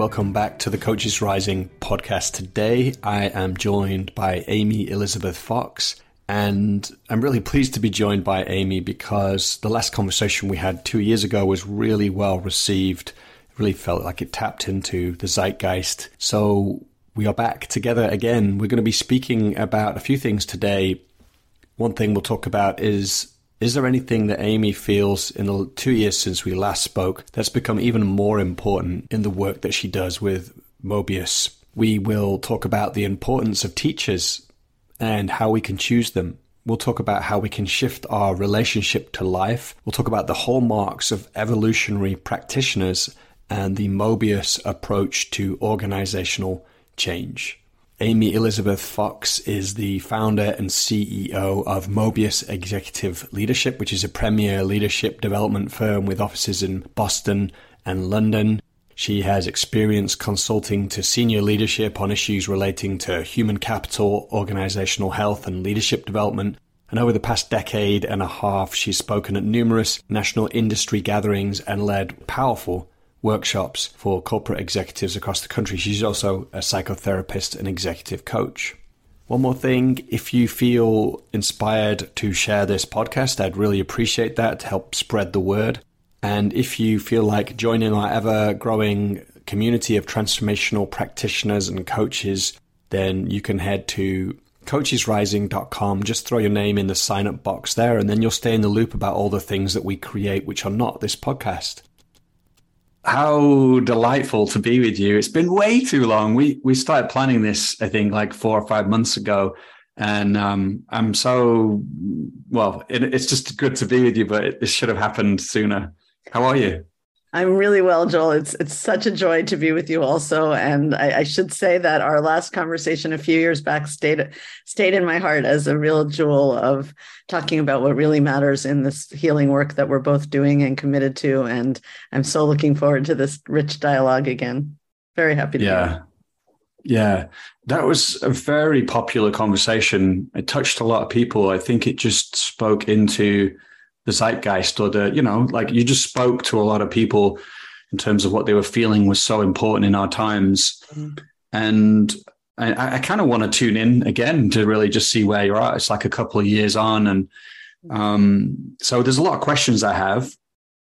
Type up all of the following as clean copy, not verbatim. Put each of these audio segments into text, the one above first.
welcome back to the Coaches Rising podcast. Today, I am joined by Amy Elizabeth Fox, and I'm really pleased to be joined by Amy because the last conversation we had 2 years ago was really well received. It really felt like it tapped into the zeitgeist. So we are back together again. We're going to be speaking about a few things today. One thing we'll talk about is there anything that Amy feels in the 2 years since we last spoke that's become even more important in the work that she does with Mobius? We will talk about the importance of teachers and how we can choose them. We'll talk about how we can shift our relationship to life. We'll talk about the hallmarks of evolutionary practitioners and the Mobius approach to organizational change. Amy Elizabeth Fox is the founder and CEO of Mobius Executive Leadership, which is a premier leadership development firm with offices in Boston and London. She has experience consulting to senior leadership on issues relating to human capital, organizational health, and leadership development. And over the past decade and a half, she's spoken at numerous national industry gatherings and led powerful workshops for corporate executives across the country. She's also a psychotherapist and executive coach. One more thing, if you feel inspired to share this podcast, I'd really appreciate that to help spread the word. And if you feel like joining our ever-growing community of transformational practitioners and coaches, then you can head to coachesrising.com. Just throw your name in the sign-up box there, and then you'll stay in the loop about all the things that we create, which are not this podcast. How delightful to be with you. It's been way too long. We started planning this, I think, like 4 or 5 months ago. And I'm so, well, it's just good to be with you, but it should have happened sooner. How are you? I'm really well, Joel. It's such a joy to be with you also. And I should say that our last conversation a few years back stayed in my heart as a real jewel of talking about what really matters in this healing work that we're both doing and committed to. And I'm so looking forward to this rich dialogue again. Very happy to be here. Yeah, that was a very popular conversation. It touched a lot of people. I think it just spoke into the zeitgeist, or the, you know, like you just spoke to a lot of people in terms of what they were feeling was so important in our times. Mm-hmm. And I kind of want to tune in again to really just see where you're at. It's like a couple of years on. And so there's a lot of questions I have,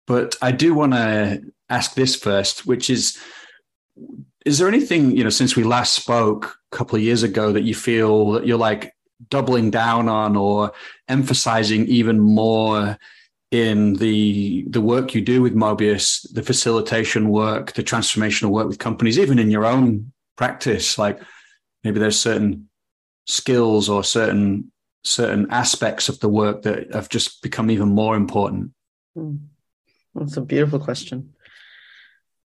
but I do want to ask this first, which is there anything, you know, since we last spoke a couple of years ago that you feel that you're like doubling down on or emphasizing even more in the work you do with Mobius, the facilitation work, the transformational work with companies, even in your own practice? Like maybe there's certain skills or certain aspects of the work that have just become even more important. That's a beautiful question.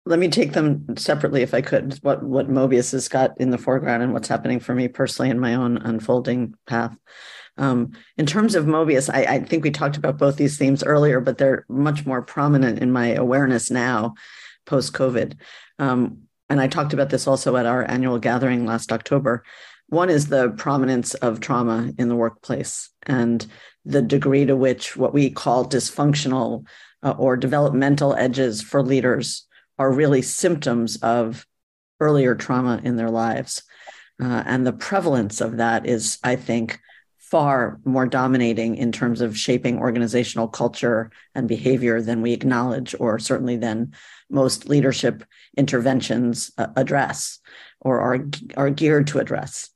Let me take them separately if I could, what Mobius has got in the foreground and what's happening for me personally in my own unfolding path. In terms of Mobius, I think we talked about both these themes earlier, but they're much more prominent in my awareness now post-COVID. And I talked about this also at our annual gathering last October. One is the prominence of trauma in the workplace and the degree to which what we call dysfunctional or developmental edges for leaders are really symptoms of earlier trauma in their lives. And the prevalence of that is, I think, far more dominating in terms of shaping organizational culture and behavior than we acknowledge, or certainly than most leadership interventions address or are geared to address.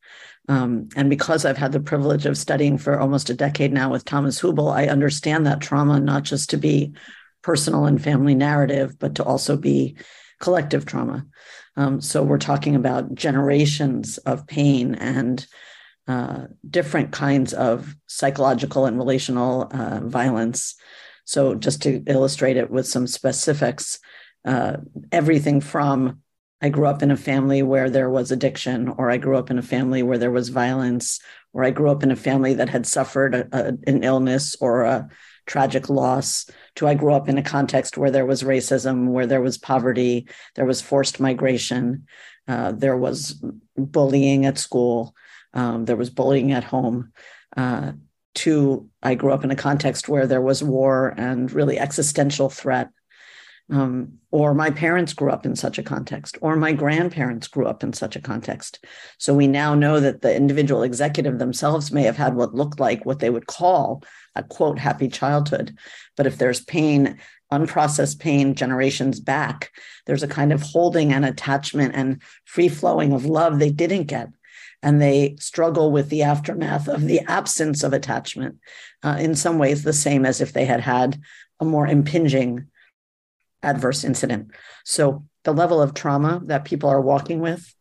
And because I've had the privilege of studying for almost a decade now with Thomas Hubel, I understand that trauma not just to be personal and family narrative, but to also be collective trauma. So we're talking about generations of pain and different kinds of psychological and relational violence. So just to illustrate it with some specifics, everything from I grew up in a family where there was addiction, or I grew up in a family where there was violence, or I grew up in a family that had suffered an illness or a tragic loss, to I grew up in a context where there was racism, where there was poverty, there was forced migration, there was bullying at school, there was bullying at home, to I grew up in a context where there was war and really existential threat, Or my parents grew up in such a context, or my grandparents grew up in such a context. So we now know that the individual executive themselves may have had what looked like what they would call a, quote, happy childhood. But if there's pain, unprocessed pain generations back, there's a kind of holding and attachment and free flowing of love they didn't get. And they struggle with the aftermath of the absence of attachment, in some ways the same as if they had had a more impinging adverse incident. So the level of trauma that people are walking with,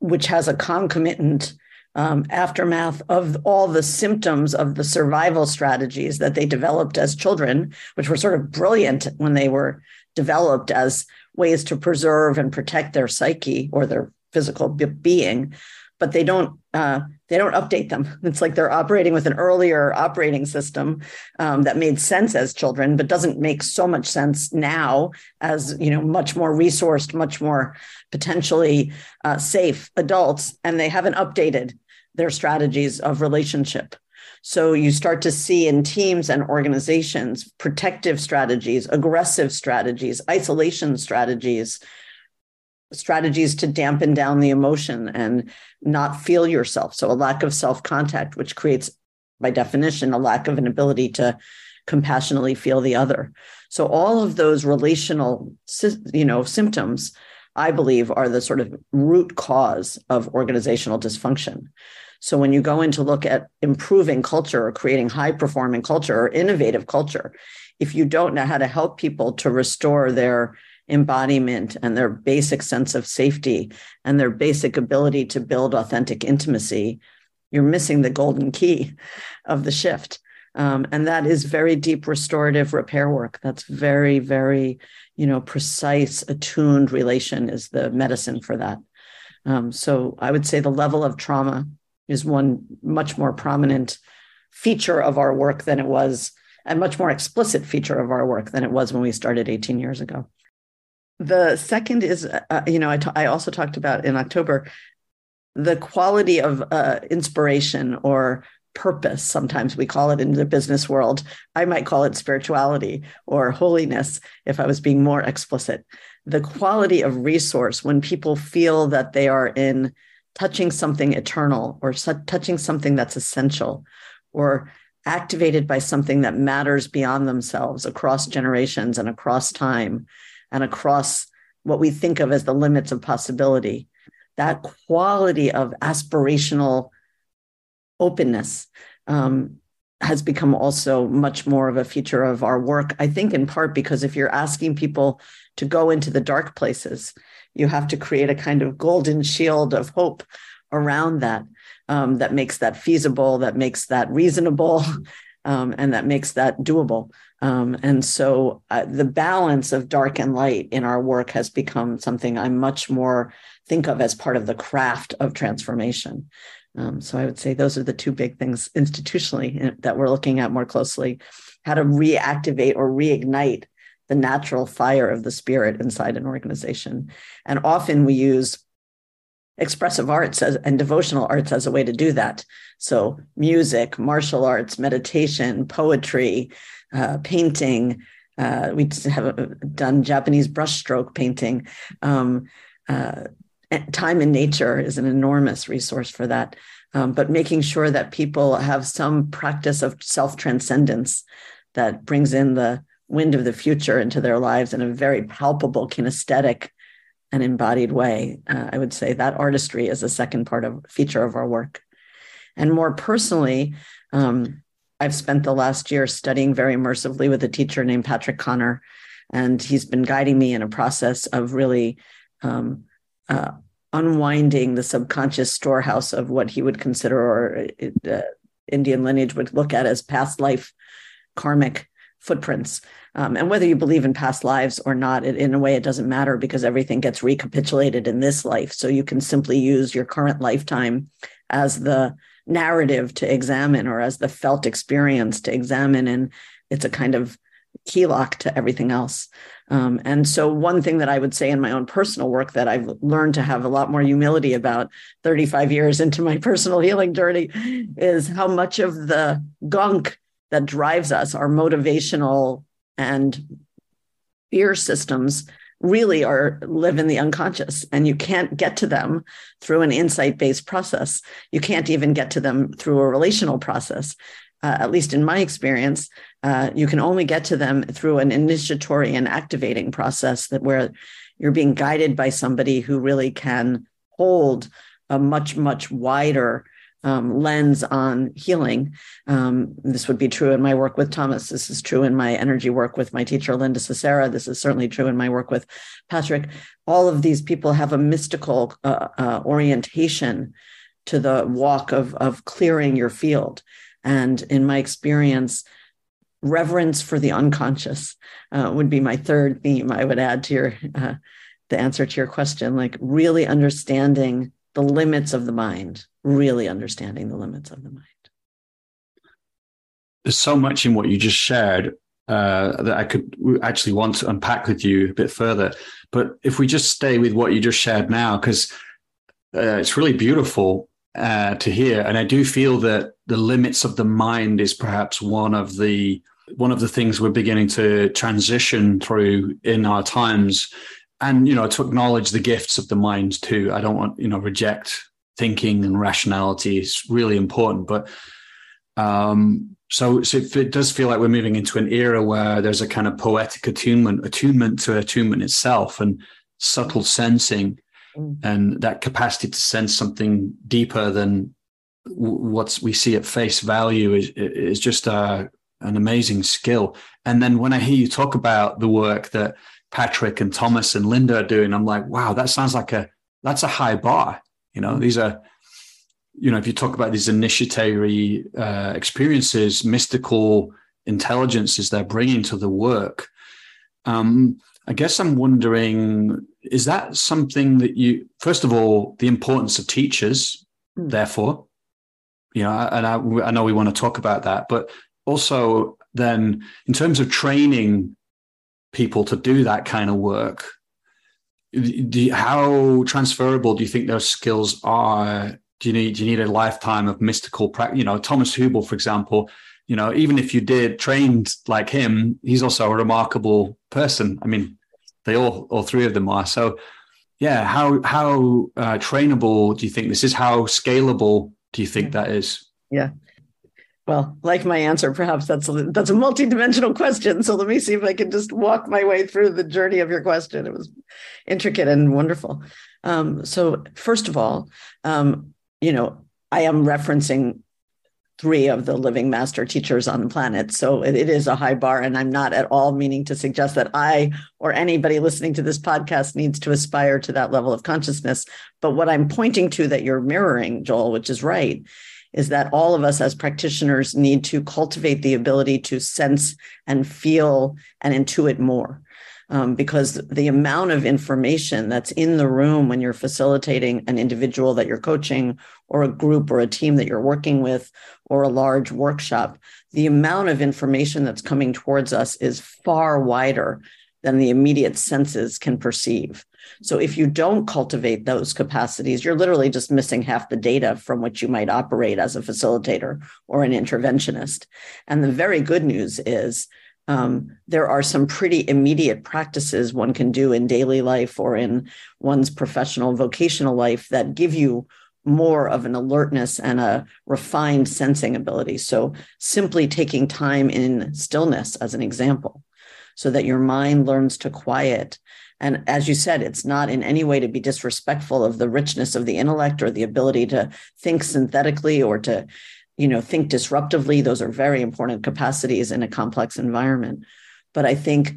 which has a concomitant aftermath of all the symptoms of the survival strategies that they developed as children, which were sort of brilliant when they were developed as ways to preserve and protect their psyche or their physical being, but they don't update them. It's like they're operating with an earlier operating system that made sense as children, but doesn't make so much sense now as, you know, much more resourced, much more potentially safe adults, and they haven't updated their strategies of relationship. So you start to see in teams and organizations protective strategies, aggressive strategies, isolation strategies to dampen down the emotion and not feel yourself. So a lack of self-contact, which creates, by definition, a lack of an ability to compassionately feel the other. So all of those relational, symptoms, I believe, are the sort of root cause of organizational dysfunction. So when you go in to look at improving culture or creating high-performing culture or innovative culture, if you don't know how to help people to restore their embodiment and their basic sense of safety and their basic ability to build authentic intimacy, you're missing the golden key of the shift. And that is very deep restorative repair work. That's very, very, precise, attuned relation is the medicine for that. So I would say the level of trauma is one much more prominent feature of our work than it was, a much more explicit feature of our work than it was when we started 18 years ago. The second is, I also talked about in October, the quality of inspiration or purpose. Sometimes we call it in the business world. I might call it spirituality or holiness if I was being more explicit. The quality of resource when people feel that they are in touching something eternal or touching something that's essential or activated by something that matters beyond themselves across generations and across time. And across what we think of as the limits of possibility, that quality of aspirational openness has become also much more of a feature of our work, I think in part because if you're asking people to go into the dark places, you have to create a kind of golden shield of hope around that, that makes that feasible, that makes that reasonable, and that makes that doable. And so the balance of dark and light in our work has become something I much more think of as part of the craft of transformation. So I would say those are the two big things institutionally that we're looking at more closely, how to reactivate or reignite the natural fire of the spirit inside an organization. And often we use expressive arts and devotional arts as a way to do that. So music, martial arts, meditation, poetry, painting. We have done Japanese brushstroke painting. Time in nature is an enormous resource for that. But making sure that people have some practice of self-transcendence that brings in the wind of the future into their lives in a very palpable, kinesthetic, and embodied way. I would say that artistry is a second feature of our work. And more personally, I've spent the last year studying very immersively with a teacher named Patrick Connor, and he's been guiding me in a process of really unwinding the subconscious storehouse of what he would consider, or Indian lineage would look at as past life karmic footprints. And whether you believe in past lives or not, in a way, it doesn't matter because everything gets recapitulated in this life. So you can simply use your current lifetime as the narrative to examine, or as the felt experience to examine, and it's a kind of key lock to everything else. And so one thing that I would say in my own personal work that I've learned to have a lot more humility about 35 years into my personal healing journey is how much of the gunk that drives us, our motivational and fear systems really live in the unconscious, and you can't get to them through an insight-based process. You can't even get to them through a relational process. At least in my experience, you can only get to them through an initiatory and activating process where you're being guided by somebody who really can hold a much, much wider lens on healing. This would be true in my work with Thomas. This is true in my energy work with my teacher, Linda Cicera. This is certainly true in my work with Patrick. All of these people have a mystical orientation to the walk of clearing your field. And in my experience, reverence for the unconscious would be my third theme I would add to your the answer to your question, like really understanding the limits of the mind, really understanding the limits of the mind. There's so much in what you just shared that I could actually want to unpack with you a bit further. But if we just stay with what you just shared now, because it's really beautiful to hear. And I do feel that the limits of the mind is perhaps one of the things we're beginning to transition through in our times. And, you know, to acknowledge the gifts of the mind too. I don't want, reject thinking and rationality. It's really important. But so it does feel like we're moving into an era where there's a kind of poetic attunement to attunement itself, and subtle sensing, and that capacity to sense something deeper than what we see at face value is just an amazing skill. And then when I hear you talk about the work that Patrick and Thomas and Linda are doing, I'm like, wow, that sounds like that's a high bar. These are, if you talk about these initiatory experiences, mystical intelligences they're bringing to the work. I guess I'm wondering, is that something that you, first of all, the importance of teachers, therefore, and I know we want to talk about that, but also then in terms of training people to do that kind of work, how transferable do you think those skills are? Do you need a lifetime of mystical practice? Thomas Hubel, for example, even if you trained like him, he's also a remarkable person. I mean, they all three of them are. So yeah, how trainable do you think this is? How scalable do you think that is? Yeah. Well, like my answer, perhaps that's a multidimensional question. So let me see if I can just walk my way through the journey of your question. It was intricate and wonderful. So first of all, I am referencing three of the living master teachers on the planet. So it is a high bar, and I'm not at all meaning to suggest that I or anybody listening to this podcast needs to aspire to that level of consciousness. But what I'm pointing to that you're mirroring, Joel, which is right, is that all of us as practitioners need to cultivate the ability to sense and feel and intuit more, because the amount of information that's in the room when you're facilitating an individual that you're coaching, or a group or a team that you're working with, or a large workshop, the amount of information that's coming towards us is far wider than the immediate senses can perceive. So if you don't cultivate those capacities, you're literally just missing half the data from which you might operate as a facilitator or an interventionist. And the very good news is there are some pretty immediate practices one can do in daily life or in one's professional vocational life that give you more of an alertness and a refined sensing ability. So simply taking time in stillness as an example, so that your mind learns to quiet. And as you said, it's not in any way to be disrespectful of the richness of the intellect or the ability to think synthetically or to, think disruptively. Those are very important capacities in a complex environment. But I think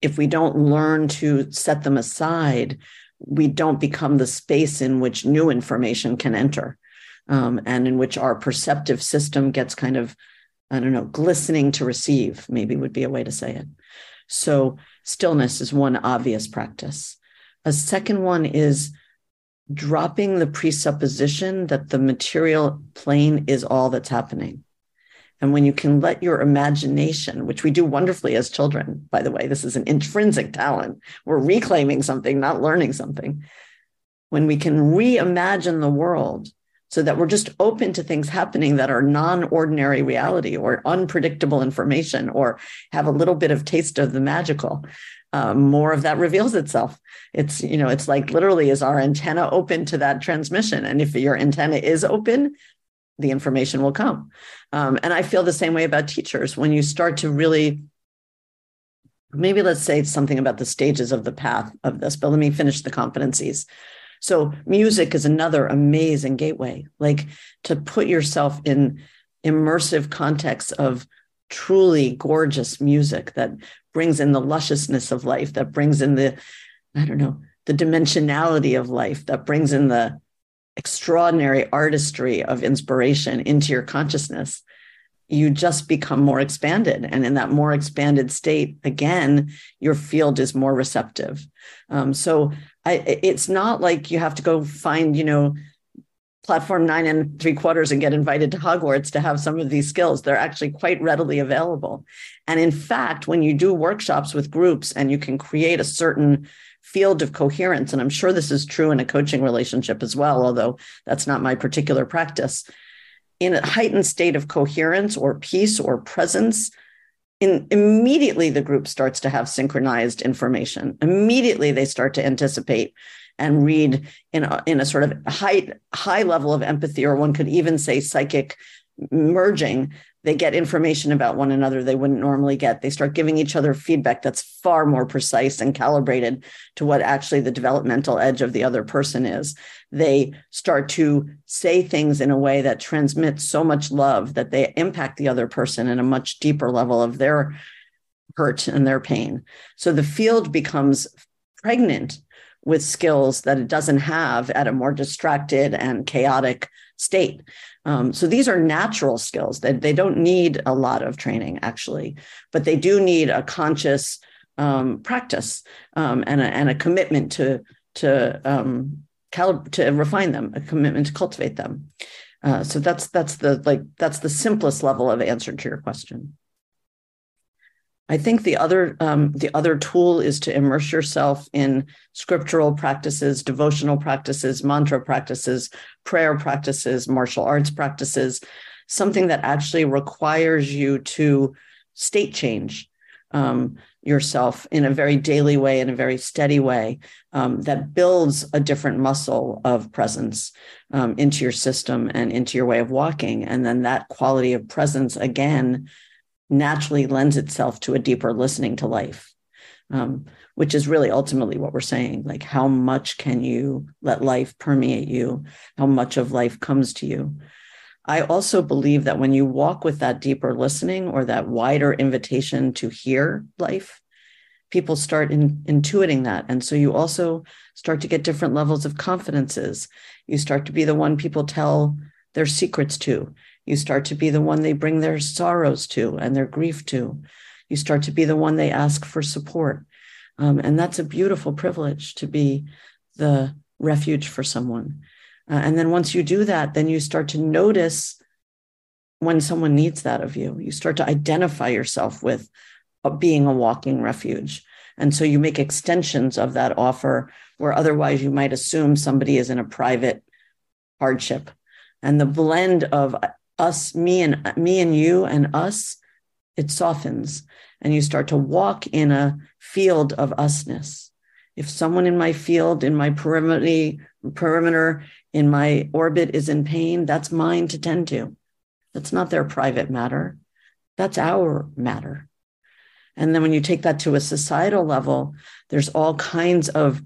if we don't learn to set them aside, we don't become the space in which new information can enter, and in which our perceptive system gets kind of, glistening to receive, maybe would be a way to say it. So stillness is one obvious practice. A second one is dropping the presupposition that the material plane is all that's happening. And when you can let your imagination, which we do wonderfully as children, by the way, this is an intrinsic talent. We're reclaiming something, not learning something. When we can reimagine the world so that we're just open to things happening that are non-ordinary reality or unpredictable information, or have a little bit of taste of the magical. more of that reveals itself. It's, you know, it's like literally, is our antenna open to that transmission? And if your antenna is open, the information will come. And I feel the same way about teachers. When you start to really, maybe let's say something about the stages of the path of this, but let me finish the competencies. So music is another amazing gateway, like to put yourself in immersive contexts of truly gorgeous music that brings in the lusciousness of life, that brings in the, I don't know, the dimensionality of life, that brings in the extraordinary artistry of inspiration into your consciousness. You just become more expanded. And in that more expanded state, again, your field is more receptive. So it's not like you have to go find, you know, platform 9 3/4 and get invited to Hogwarts to have some of these skills. They're actually quite readily available. And in fact, when you do workshops with groups and you can create a certain field of coherence, and I'm sure this is true in a coaching relationship as well, although that's not my particular practice, in a heightened state of coherence or peace or presence, immediately the group starts to have synchronized information. Immediately they start to anticipate and read in a sort of high level of empathy, or one could even say psychic merging. They get information about one another they wouldn't normally get. They start giving each other feedback that's far more precise and calibrated to what actually the developmental edge of the other person is. They start to say things in a way that transmits so much love that they impact the other person in a much deeper level of their hurt and their pain. So the field becomes pregnant with skills that it doesn't have at a more distracted and chaotic state. So these are natural skills that they don't need a lot of training, actually, but they do need a conscious practice and a commitment to refine them, a commitment to cultivate them. So that's the simplest level of answer to your question. I think the other tool is to immerse yourself in scriptural practices, devotional practices, mantra practices, prayer practices, martial arts practices, something that actually requires you to state change yourself in a very daily way, in a very steady way, that builds a different muscle of presence into your system and into your way of walking. And then that quality of presence, again, naturally lends itself to a deeper listening to life, which is really ultimately what we're saying. Like, how much can you let life permeate you? How much of life comes to you? I also believe that when you walk with that deeper listening or that wider invitation to hear life, people start intuiting that. And so you also start to get different levels of confidences. You start to be the one people tell their secrets to. You start to be the one they bring their sorrows to and their grief to. You start to be the one they ask for support. And that's a beautiful privilege, to be the refuge for someone. And then once you do that, then you start to notice when someone needs that of you. You start to identify yourself with being a walking refuge. And so you make extensions of that offer where otherwise you might assume somebody is in a private hardship. And the blend of us, me and you and us, it softens, and you start to walk in a field of usness. If someone in my field, in my perimeter, in my orbit is in pain, that's mine to tend to. That's not their private matter. That's our matter. And then when you take that to a societal level, there's all kinds of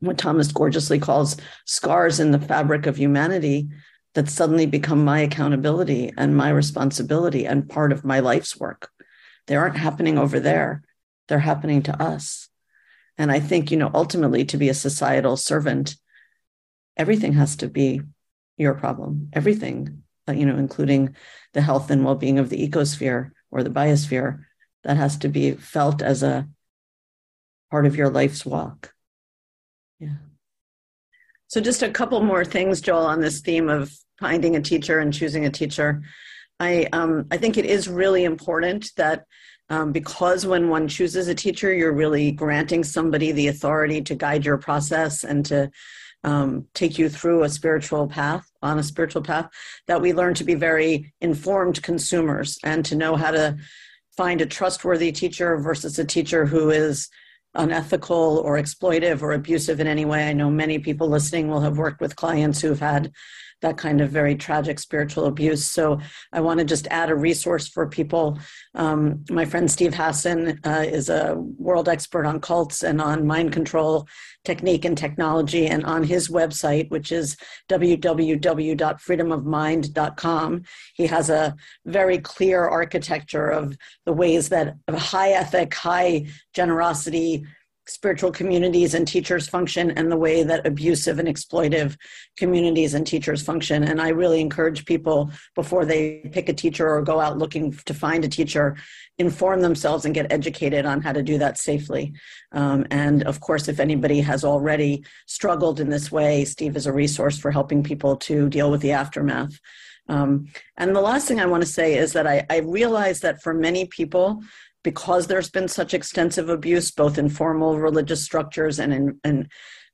what Thomas gorgeously calls scars in the fabric of humanity that suddenly become my accountability and my responsibility and part of my life's work. They aren't happening over there. They're happening to us. And I think, you know, ultimately, to be a societal servant, everything has to be your problem. Everything, you know, including the health and well-being of the ecosphere or the biosphere, that has to be felt as a part of your life's walk. Yeah. So just a couple more things, Joel, on this theme of finding a teacher and choosing a teacher. I think it is really important that because when one chooses a teacher, you're really granting somebody the authority to guide your process and to take you through a spiritual path, on a spiritual path, that we learn to be very informed consumers and to know how to find a trustworthy teacher versus a teacher who is unethical or exploitive or abusive in any way. I know many people listening will have worked with clients who've had that kind of very tragic spiritual abuse. So I want to just add a resource for people. My friend Steve Hassan is a world expert on cults and on mind control technique and technology. And on his website, which is www.freedomofmind.com, he has a very clear architecture of the ways that high ethic, high generosity spiritual communities and teachers function, and the way that abusive and exploitive communities and teachers function. And I really encourage people, before they pick a teacher or go out looking to find a teacher, inform themselves and get educated on how to do that safely. And of course, if anybody has already struggled in this way, Steve is a resource for helping people to deal with the aftermath. And the last thing I want to say is that I realize that for many people, because there's been such extensive abuse, both in formal religious structures and in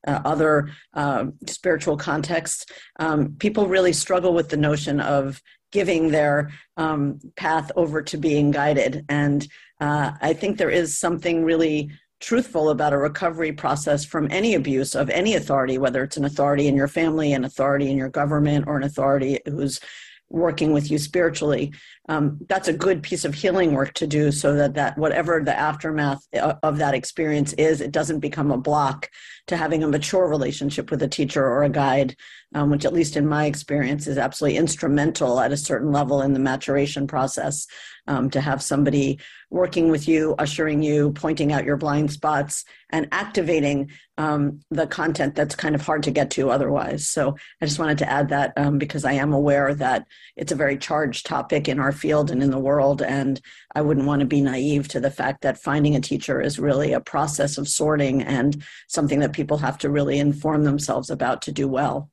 other spiritual contexts, people really struggle with the notion of giving their path over to being guided. And I think there is something really truthful about a recovery process from any abuse of any authority, whether it's an authority in your family, an authority in your government, or an authority who's working with you spiritually. That's a good piece of healing work to do, so that whatever the aftermath of that experience is, it doesn't become a block to having a mature relationship with a teacher or a guide, which at least in my experience is absolutely instrumental at a certain level in the maturation process, to have somebody working with you, ushering you, pointing out your blind spots, and activating the content that's kind of hard to get to otherwise. So I just wanted to add that because I am aware that it's a very charged topic in our field and in the world, and I wouldn't want to be naive to the fact that finding a teacher is really a process of sorting and something that people have to really inform themselves about to do well.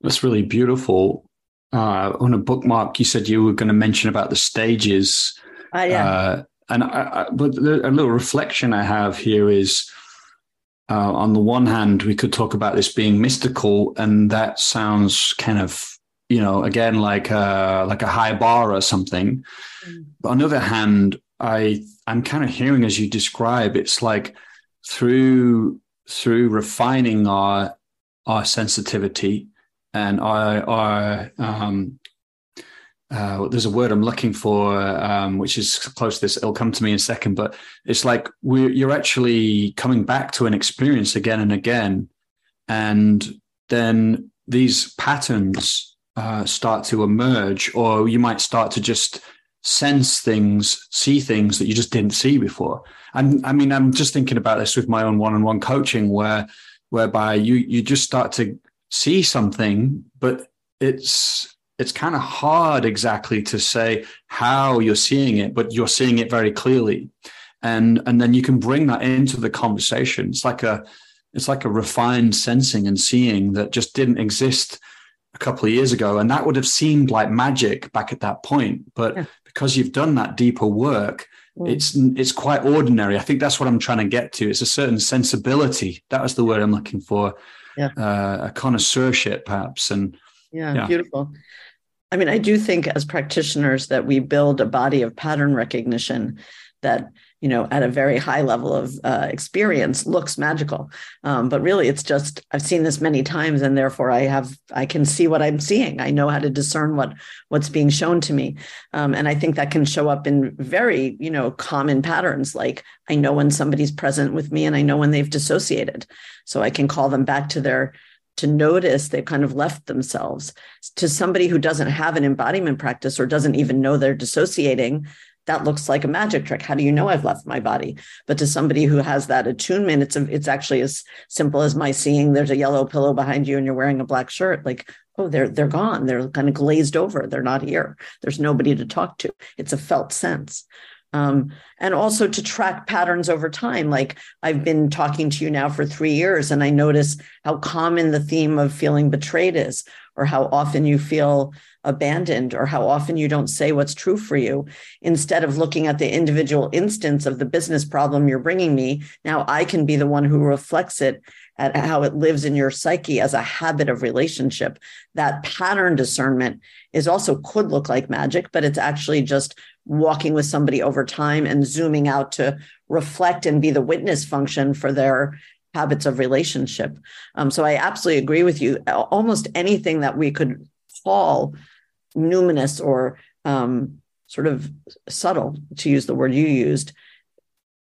That's really beautiful. On a bookmark, you said you were going to mention about the stages. Yeah. But a little reflection I have here is, on the one hand, we could talk about this being mystical, and that sounds kind of, again, like a high bar or something. Mm. But on the other hand, I'm kind of hearing, as you describe, it's like through refining our sensitivity and our there's a word I'm looking for, which is close to this. It'll come to me in a second, but it's like you're actually coming back to an experience again and again. And then these patterns start to emerge, or you might start to just sense things, see things that you just didn't see before. And I mean, I'm just thinking about this with my own one-on-one coaching, whereby you just start to see something, but it's kind of hard exactly to say how you're seeing it, but you're seeing it very clearly, and then you can bring that into the conversation. It's like a refined sensing and seeing that just didn't exist a couple of years ago, and that would have seemed like magic back at that point, but yeah. Because you've done that deeper work, it's quite ordinary. I think that's what I'm trying to get to. It's a certain sensibility. That was the word I'm looking for. Yeah. A connoisseurship, perhaps. And yeah, beautiful. I mean, I do think as practitioners that we build a body of pattern recognition that, at a very high level of experience looks magical. But really, it's just, I've seen this many times, and therefore I can see what I'm seeing. I know how to discern what's being shown to me. And I think that can show up in very, common patterns. Like I know when somebody's present with me, and I know when they've dissociated. So I can call them back to notice they've kind of left themselves. To somebody who doesn't have an embodiment practice or doesn't even know they're dissociating, that looks like a magic trick. How do you know I've left my body? But to somebody who has that attunement, it's actually as simple as my seeing there's a yellow pillow behind you and you're wearing a black shirt. Like, oh, they're gone. They're kind of glazed over. They're not here. There's nobody to talk to. It's a felt sense. And also to track patterns over time. Like I've been talking to you now for 3 years, and I notice how common the theme of feeling betrayed is, or how often you feel abandoned, or how often you don't say what's true for you. Instead of looking at the individual instance of the business problem you're bringing me, now I can be the one who reflects it at how it lives in your psyche as a habit of relationship. That pattern discernment is also could look like magic, but it's actually just walking with somebody over time and zooming out to reflect and be the witness function for their habits of relationship. So I absolutely agree with you. Almost anything that we could call numinous or sort of subtle, to use the word you used,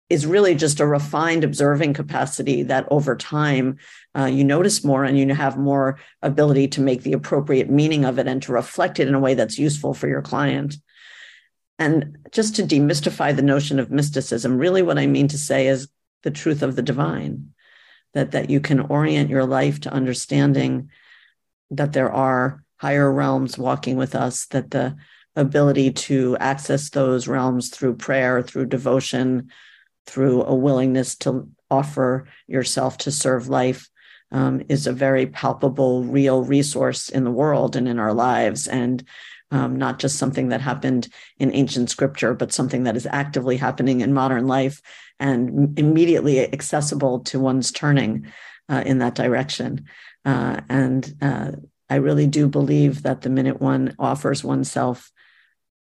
is really just a refined observing capacity that over time you notice more and you have more ability to make the appropriate meaning of it and to reflect it in a way that's useful for your client. And just to demystify the notion of mysticism, really what I mean to say is the truth of the divine, that you can orient your life to understanding that there are higher realms walking with us, that the ability to access those realms through prayer, through devotion, through a willingness to offer yourself to serve life is a very palpable, real resource in the world and in our lives. And not just something that happened in ancient scripture, but something that is actively happening in modern life and immediately accessible to one's turning in that direction. And I really do believe that the minute one offers oneself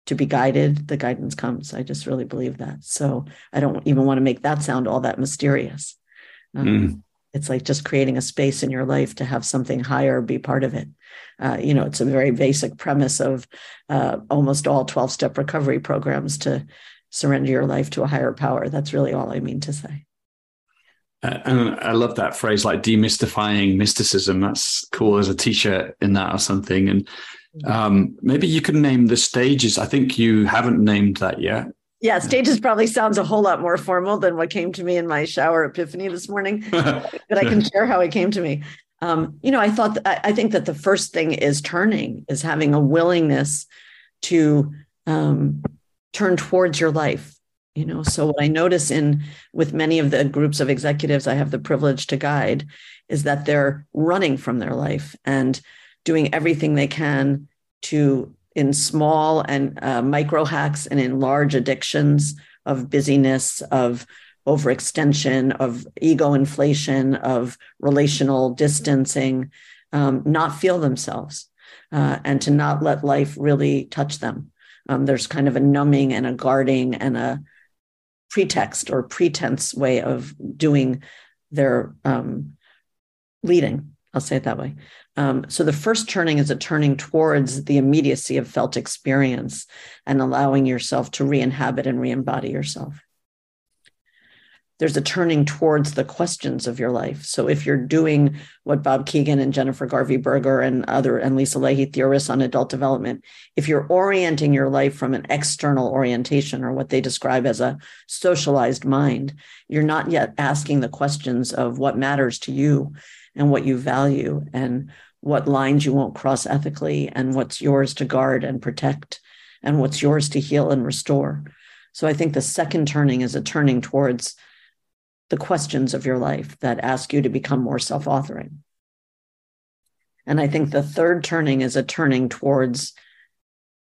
to be guided, the guidance comes. I just really believe that. So I don't even want to make that sound all that mysterious. It's like just creating a space in your life to have something higher be part of it. It's a very basic premise of almost all 12-step recovery programs, to surrender your life to a higher power. That's really all I mean to say. And I love that phrase, like demystifying mysticism. That's cool. There's a t-shirt in that or something. And maybe you can name the stages. I think you haven't named that yet. Yeah, stages probably sounds a whole lot more formal than what came to me in my shower epiphany this morning, but I can share how it came to me. I think that the first thing is turning, is having a willingness to turn towards your life. So what I notice with many of the groups of executives I have the privilege to guide is that they're running from their life and doing everything they can to, in small and micro hacks and in large addictions of busyness, of overextension, of ego inflation, of relational distancing, not feel themselves and to not let life really touch them. There's kind of a numbing and a guarding and a pretext or pretense way of doing their leading. I'll say it that way. So the first turning is a turning towards the immediacy of felt experience and allowing yourself to re-inhabit and re-embody yourself. There's a turning towards the questions of your life. So if you're doing what Bob Keegan and Jennifer Garvey Berger and Lisa Leahy, theorists on adult development, if you're orienting your life from an external orientation or what they describe as a socialized mind, you're not yet asking the questions of what matters to you and what you value and what lines you won't cross ethically and what's yours to guard and protect and what's yours to heal and restore. So I think the second turning is a turning towards the questions of your life that ask you to become more self-authoring. And I think the third turning is a turning towards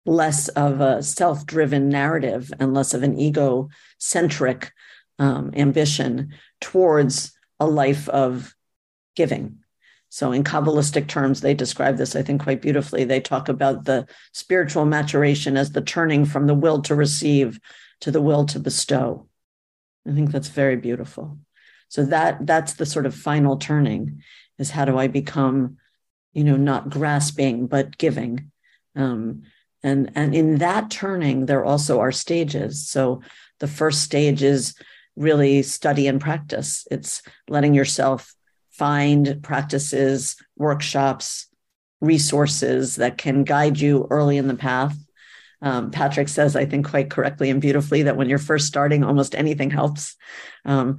less of a self-driven narrative and less of an ego-centric ambition towards a life of giving. So in Kabbalistic terms, they describe this, I think, quite beautifully. They talk about the spiritual maturation as the turning from the will to receive to the will to bestow. I think that's very beautiful. So that's the sort of final turning, is how do I become, not grasping, but giving. And in that turning, there also are stages. So the first stage is really study and practice. It's letting yourself find practices, workshops, resources that can guide you early in the path. Patrick says, I think quite correctly and beautifully, that when you're first starting, almost anything helps. So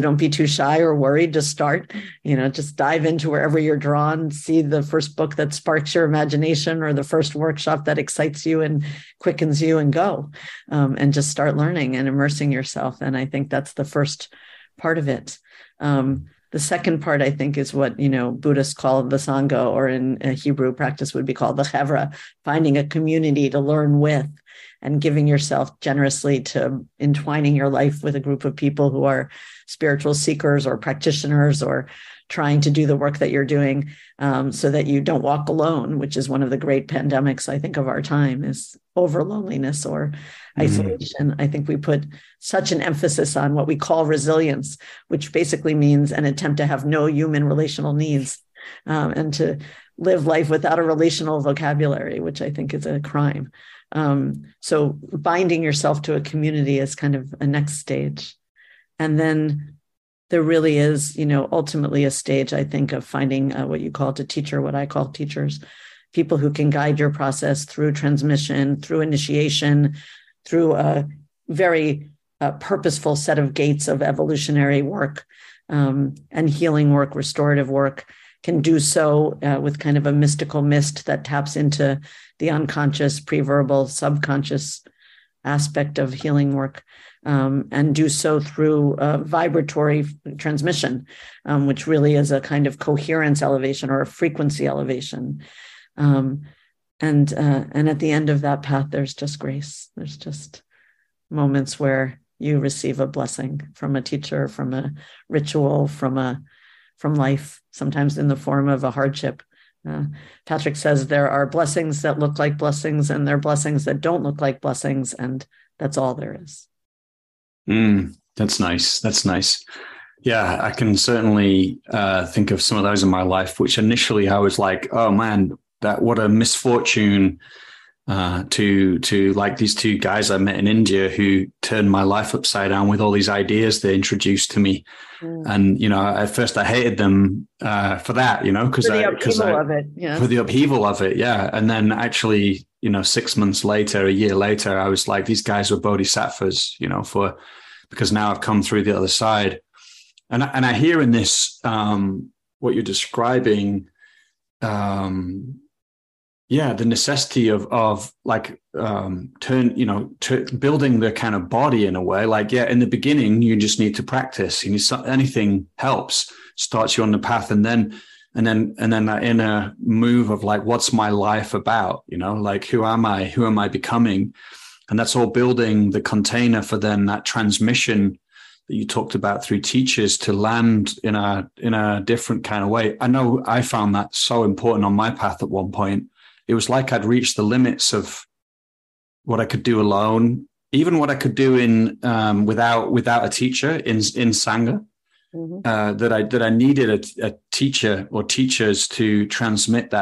don't be too shy or worried. Just start, just dive into wherever you're drawn, see the first book that sparks your imagination or the first workshop that excites you and quickens you, and go and just start learning and immersing yourself. And I think that's the first part of it. The second part, I think, is what, you know, Buddhists call the Sangha, or in Hebrew practice would be called the Chevra, finding a community to learn with and giving yourself generously to entwining your life with a group of people who are spiritual seekers or practitioners or trying to do the work that you're doing, so that you don't walk alone, which is one of the great pandemics, I think, of our time, is over loneliness or isolation. Mm-hmm. I think we put such an emphasis on what we call resilience, which basically means an attempt to have no human relational needs, and to live life without a relational vocabulary, which I think is a crime. So binding yourself to a community is kind of a next stage. And then there really is, you know, ultimately a stage, I think, of finding what you call a teacher, what I call teachers, people who can guide your process through transmission, through initiation, through a very purposeful set of gates of evolutionary work, and healing work, restorative work, can do so with kind of a mystical mist that taps into the unconscious, pre-verbal, subconscious aspect of healing work, and do so through vibratory transmission, which really is a kind of coherence elevation or a frequency elevation. And at the end of that path, there's just grace. There's just moments where you receive a blessing from a teacher, from a ritual, from life, sometimes in the form of a hardship. Patrick says there are blessings that look like blessings, and there are blessings that don't look like blessings, and that's all there is. That's nice. That's nice. Yeah, I can certainly think of some of those in my life, which initially I was like, oh man, what a misfortune to like these two guys I met in India who turned my life upside down with all these ideas they introduced to me. And, you know, at first I hated them for that, you know, for the upheaval of it. Yeah. And then actually, you know, 6 months later, a year later, I was like, these guys were bodhisattvas, you know, because now I've come through the other side. And I hear in this, what you're describing, the necessity of building the kind of body in a way, like, yeah, in the beginning, you just need to practice. You need anything helps, starts you on the path. And then that inner move of like, what's my life about? You know, like, who am I? Who am I becoming? And that's all building the container for then that transmission that you talked about through teachers to land in a different kind of way. I know I found that so important on my path at one point. It was like I'd reached the limits of what I could do alone, even what I could do in without a teacher in Sangha. Mm-hmm. That I needed a teacher or teachers to transmit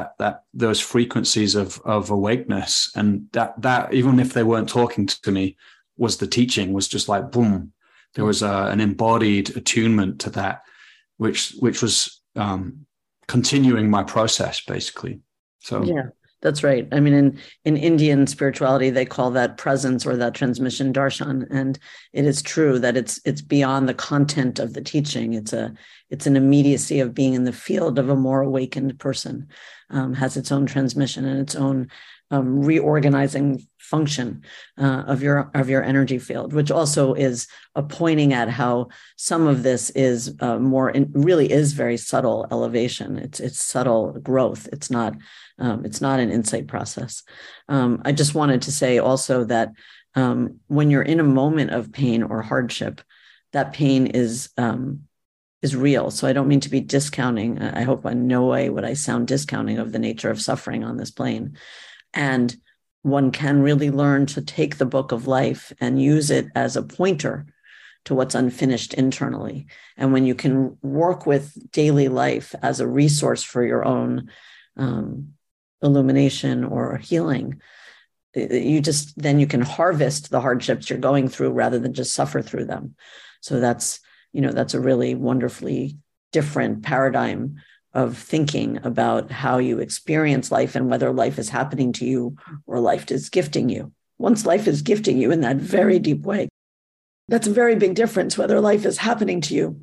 those frequencies of awakeness, and that even if they weren't talking to me, was the teaching was just like boom, there was an embodied attunement to that, which was continuing my process basically. So yeah. That's right. I mean, in Indian spirituality, they call that presence or that transmission darshan. And it is true that it's beyond the content of the teaching. It's an immediacy of being in the field of a more awakened person, has its own transmission and its own reorganizing function of your energy field, which also is a pointing at how some of this is really is very subtle elevation. It's subtle growth. It's not an insight process. I just wanted to say also that when you're in a moment of pain or hardship, that pain is real. So I don't mean to be discounting. I hope in no way would I sound discounting of the nature of suffering on this plane. And one can really learn to take the book of life and use it as a pointer to what's unfinished internally. And when you can work with daily life as a resource for your own illumination or healing, then you can harvest the hardships you're going through rather than just suffer through them. So that's a really wonderfully different paradigm of thinking about how you experience life and whether life is happening to you or life is gifting you. Once life is gifting you in that very deep way, that's a very big difference, whether life is happening to you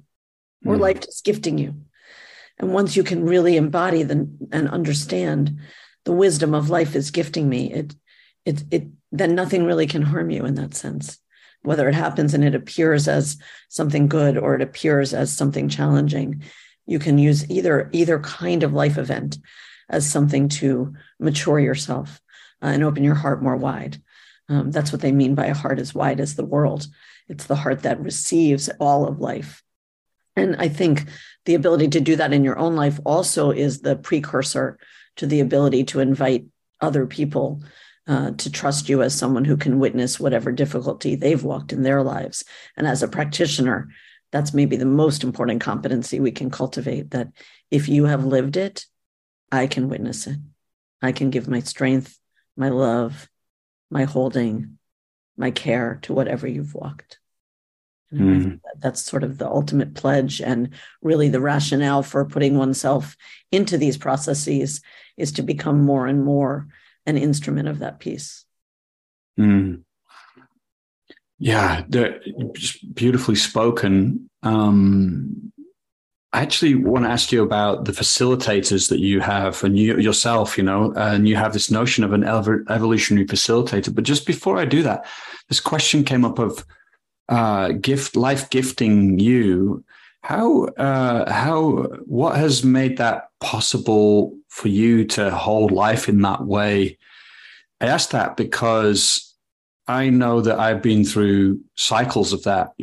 or life is gifting you. And once you can really embody and understand the wisdom of life is gifting me, then nothing really can harm you in that sense. whether it happens and it appears as something good or it appears as something challenging. You can use either kind of life event as something to mature yourself and open your heart more wide. That's what they mean by a heart as wide as the world. It's the heart that receives all of life. And I think the ability to do that in your own life also is the precursor to the ability to invite other people to trust you as someone who can witness whatever difficulty they've walked in their lives. And as a practitioner, that's maybe the most important competency we can cultivate, that if you have lived it, I can witness it. I can give my strength, my love, my holding, my care to whatever you've walked. And I think that's sort of the ultimate pledge, and really the rationale for putting oneself into these processes is to become more and more an instrument of that peace. Yeah, just beautifully spoken. I actually want to ask you about the facilitators that you have, and you yourself, and you have this notion of an evolutionary facilitator. But just before I do that, this question came up of life gifting you. What has made that possible for you to hold life in that way? I asked that because I know that I've been through cycles of that,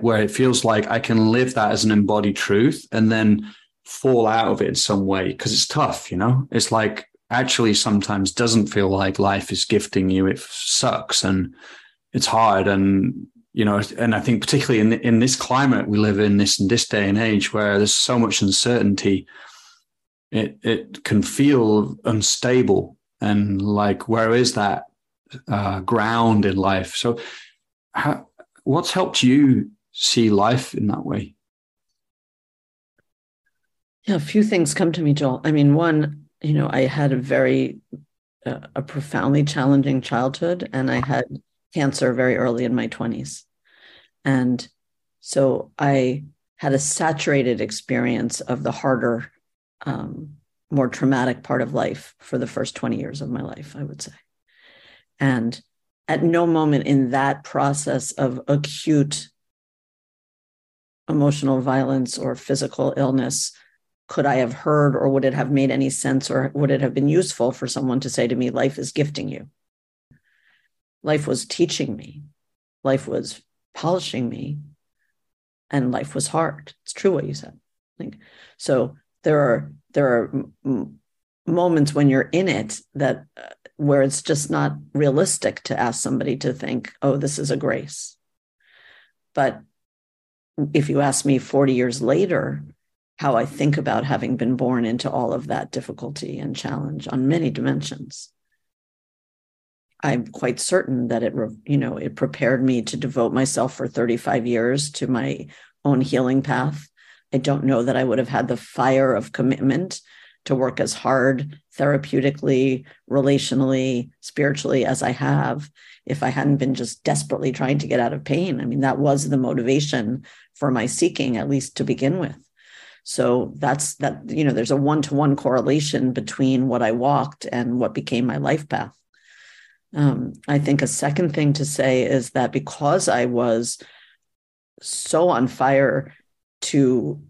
where it feels like I can live that as an embodied truth and then fall out of it in some way, because it's tough, It's like actually sometimes doesn't feel like life is gifting you. It sucks and it's hard, and and I think particularly in this climate we live in, this day and age where there's so much uncertainty, it can feel unstable. And where is that ground in life? So what's helped you see life in that way? Yeah, a few things come to me, Joel. I mean, one, I had a profoundly challenging childhood, and I had cancer very early in my 20s. And so I had a saturated experience of the harder, more traumatic part of life for the first 20 years of my life, I would say. And at no moment in that process of acute emotional violence or physical illness could I have heard, or would it have made any sense, or would it have been useful for someone to say to me, life is gifting you. Life was teaching me, life was polishing me, and life was hard. It's true what you said. I think. So there are moments when you're in it that where it's just not realistic to ask somebody to think, oh, this is a grace. But if you ask me 40 years later, how I think about having been born into all of that difficulty and challenge on many dimensions, I'm quite certain that it prepared me to devote myself for 35 years to my own healing path. I don't know that I would have had the fire of commitment to work as hard therapeutically, relationally, spiritually as I have if I hadn't been just desperately trying to get out of pain. I mean, that was the motivation for my seeking, at least to begin with. So that's that, there's a one-to-one correlation between what I walked and what became my life path. I think a second thing to say is that because I was so on fire to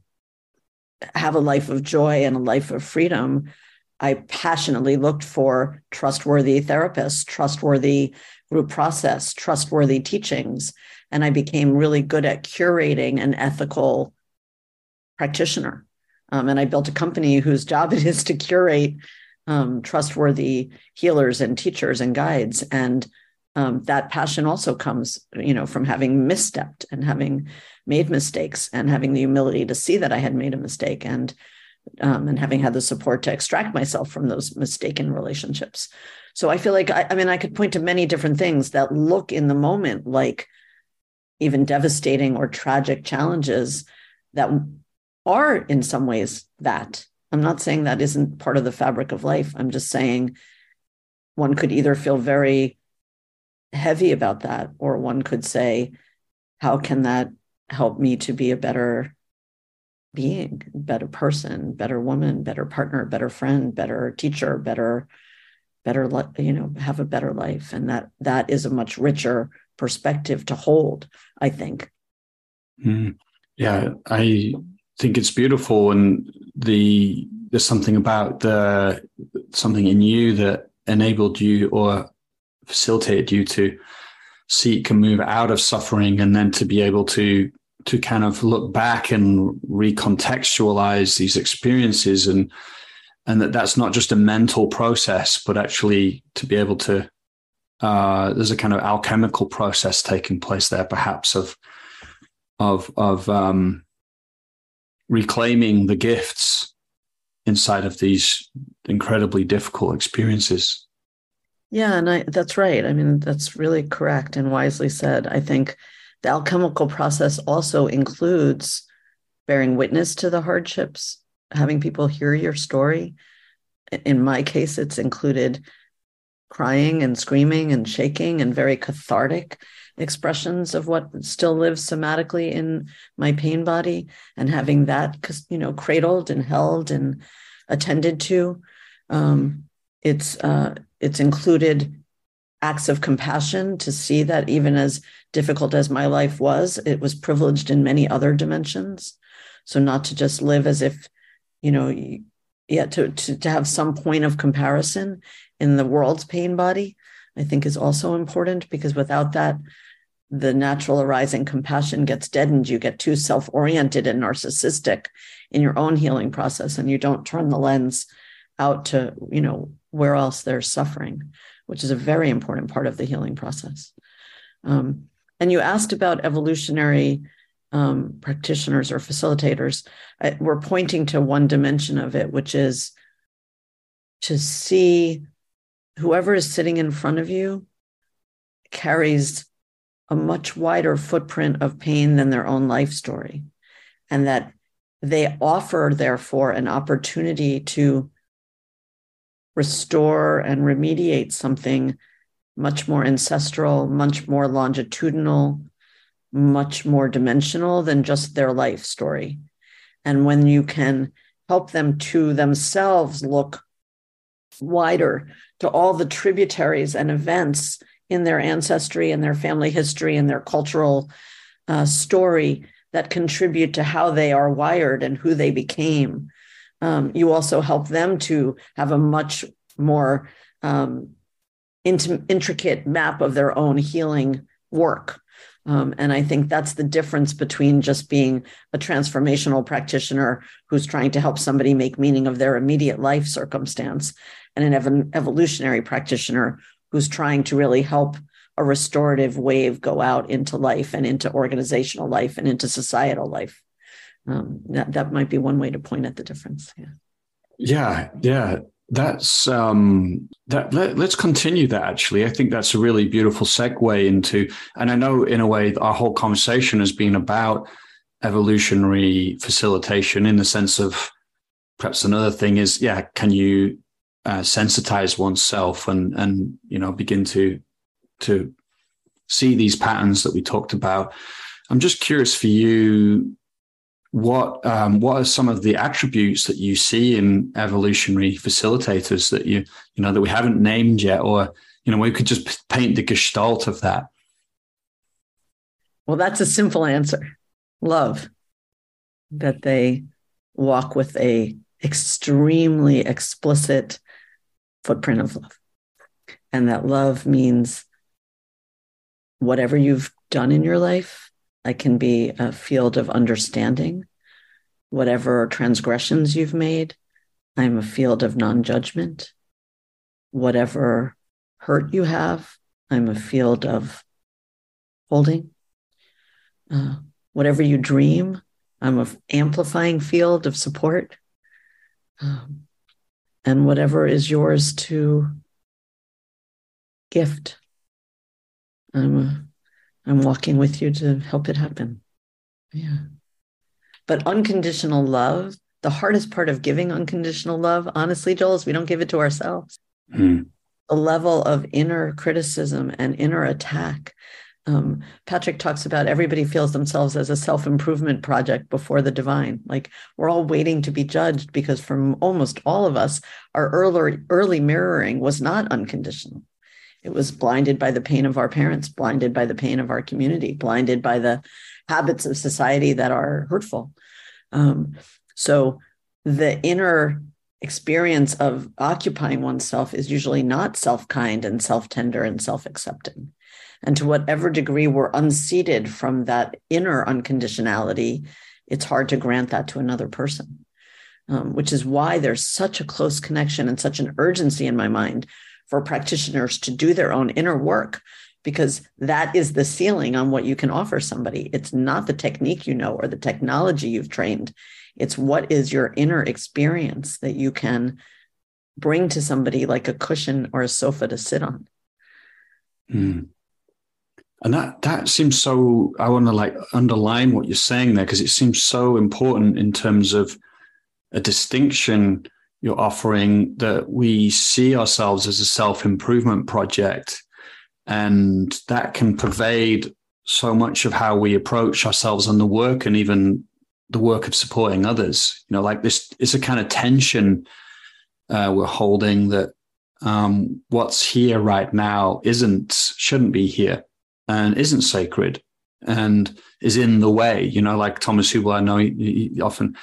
have a life of joy and a life of freedom, I passionately looked for trustworthy therapists, trustworthy group process, trustworthy teachings. And I became really good at curating an ethical practitioner. And I built a company whose job it is to curate trustworthy healers and teachers and guides. And that passion also comes, from having misstepped and having made mistakes and having the humility to see that I had made a mistake and having had the support to extract myself from those mistaken relationships. So I feel like, I could point to many different things that look in the moment like even devastating or tragic challenges that are in some ways that. I'm not saying that isn't part of the fabric of life. I'm just saying one could either feel very heavy about that, or one could say, how can that help me to be a better being, better person, better woman, better partner, better friend, better teacher, better, have a better life. And that is a much richer perspective to hold, I think. Yeah, I think it's beautiful. And there's something about something in you that enabled you or facilitated you to seek and move out of suffering, and then to be able to kind of look back and recontextualize these experiences, and that's not just a mental process, but actually to be able to, there's a kind of alchemical process taking place there, perhaps of reclaiming the gifts inside of these incredibly difficult experiences. Yeah, and that's right. I mean, that's really correct and wisely said. I think the alchemical process also includes bearing witness to the hardships, having people hear your story. In my case, it's included crying and screaming and shaking and very cathartic expressions of what still lives somatically in my pain body, and having that, cradled and held and attended to. It's included acts of compassion to see that even as difficult as my life was, it was privileged in many other dimensions. So not to just live as if, to have some point of comparison in the world's pain body, I think is also important, because without that, the natural arising compassion gets deadened. You get too self-oriented and narcissistic in your own healing process, and you don't turn the lens out to, where else there's suffering, which is a very important part of the healing process. And you asked about evolutionary practitioners or facilitators. We're pointing to one dimension of it, which is to see whoever is sitting in front of you carries a much wider footprint of pain than their own life story, and that they offer, therefore, an opportunity to restore and remediate something much more ancestral, much more longitudinal, much more dimensional than just their life story. And when you can help them to themselves look wider to all the tributaries and events in their ancestry and their family history and their cultural story that contribute to how they are wired and who they became, you also help them to have a much more intricate map of their own healing work. And I think that's the difference between just being a transformational practitioner who's trying to help somebody make meaning of their immediate life circumstance, and an evolutionary practitioner who's trying to really help a restorative wave go out into life and into organizational life and into societal life. That might be one way to point at the difference. Yeah. That's that. Let's continue that. Actually, I think that's a really beautiful segue into. And I know, in a way, our whole conversation has been about evolutionary facilitation, in the sense of, perhaps another thing is, can you sensitize oneself and begin to see these patterns that we talked about. I'm just curious for you. What are some of the attributes that you see in evolutionary facilitators that you that we haven't named yet, or we could just paint the gestalt of that? Well, that's a simple answer. Love. That they walk with a extremely explicit footprint of love, and that love means whatever you've done in your life. I can be a field of understanding. Whatever transgressions you've made, I'm a field of non-judgment. Whatever hurt you have, I'm a field of holding. Whatever you dream, I'm an amplifying field of support. And whatever is yours to gift, I'm walking with you to help it happen. Yeah. But unconditional love, the hardest part of giving unconditional love, honestly, Joel, is we don't give it to ourselves. Mm. A level of inner criticism and inner attack. Patrick talks about everybody feels themselves as a self-improvement project before the divine. Like, we're all waiting to be judged, because from almost all of us, our early mirroring was not unconditional. It was blinded by the pain of our parents, blinded by the pain of our community, blinded by the habits of society that are hurtful. So the inner experience of occupying oneself is usually not self-kind and self-tender and self-accepting. And to whatever degree we're unseated from that inner unconditionality, it's hard to grant that to another person, which is why there's such a close connection and such an urgency in my mind for practitioners to do their own inner work, because that is the ceiling on what you can offer somebody. It's not the technique you know or the technology you've trained. It's what is your inner experience that you can bring to somebody like a cushion or a sofa to sit on. Mm. And that seems so, I want to underline what you're saying there, because it seems so important in terms of a distinction you're offering, that we see ourselves as a self-improvement project. And that can pervade so much of how we approach ourselves and the work, and even the work of supporting others. You know, like this is a kind of tension we're holding, that what's here right now shouldn't be here and isn't sacred and is in the way. You know, like Thomas Hubel, I know he often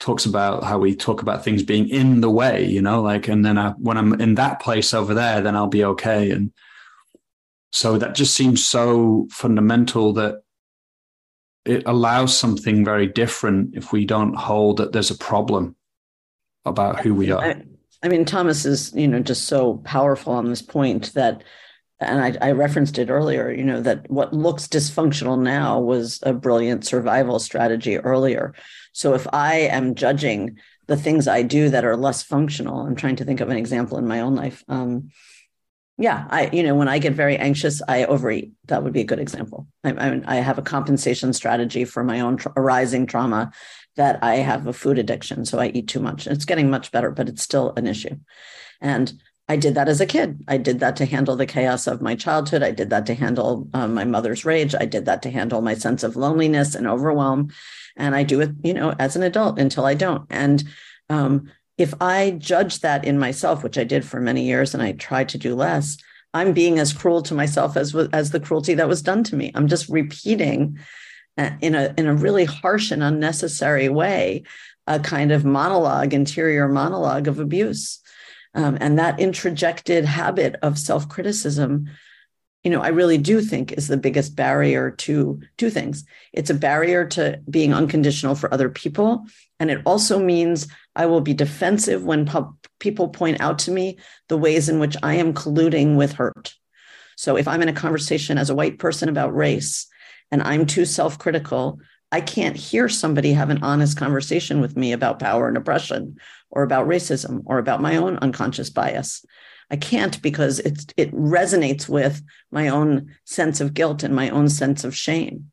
talks about how we talk about things being in the way, you know, like, and then when I'm in that place over there, then I'll be okay. And so that just seems so fundamental, that it allows something very different if we don't hold that there's a problem about who we are. I mean, Thomas is, you know, just so powerful on this point that, and I referenced it earlier, you know, that what looks dysfunctional now was a brilliant survival strategy earlier. So if I am judging the things I do that are less functional, I'm trying to think of an example in my own life. When I get very anxious, I overeat. That would be a good example. I have a compensation strategy for my own arising trauma, that I have a food addiction. So I eat too much. It's getting much better, but it's still an issue. And I did that as a kid. I did that to handle the chaos of my childhood. I did that to handle my mother's rage. I did that to handle my sense of loneliness and overwhelm. And I do it, you know, as an adult until I don't. And if I judge that in myself, which I did for many years, and I tried to do less, I'm being as cruel to myself as the cruelty that was done to me. I'm just repeating in a really harsh and unnecessary way, a kind of interior monologue of abuse. And that introjected habit of self-criticism, you know, I really do think is the biggest barrier to two things. It's a barrier to being unconditional for other people. And it also means I will be defensive when people point out to me the ways in which I am colluding with hurt. So if I'm in a conversation as a white person about race and I'm too self-critical, I can't hear somebody have an honest conversation with me about power and oppression, or about racism, or about my own unconscious bias. I can't, because it resonates with my own sense of guilt and my own sense of shame.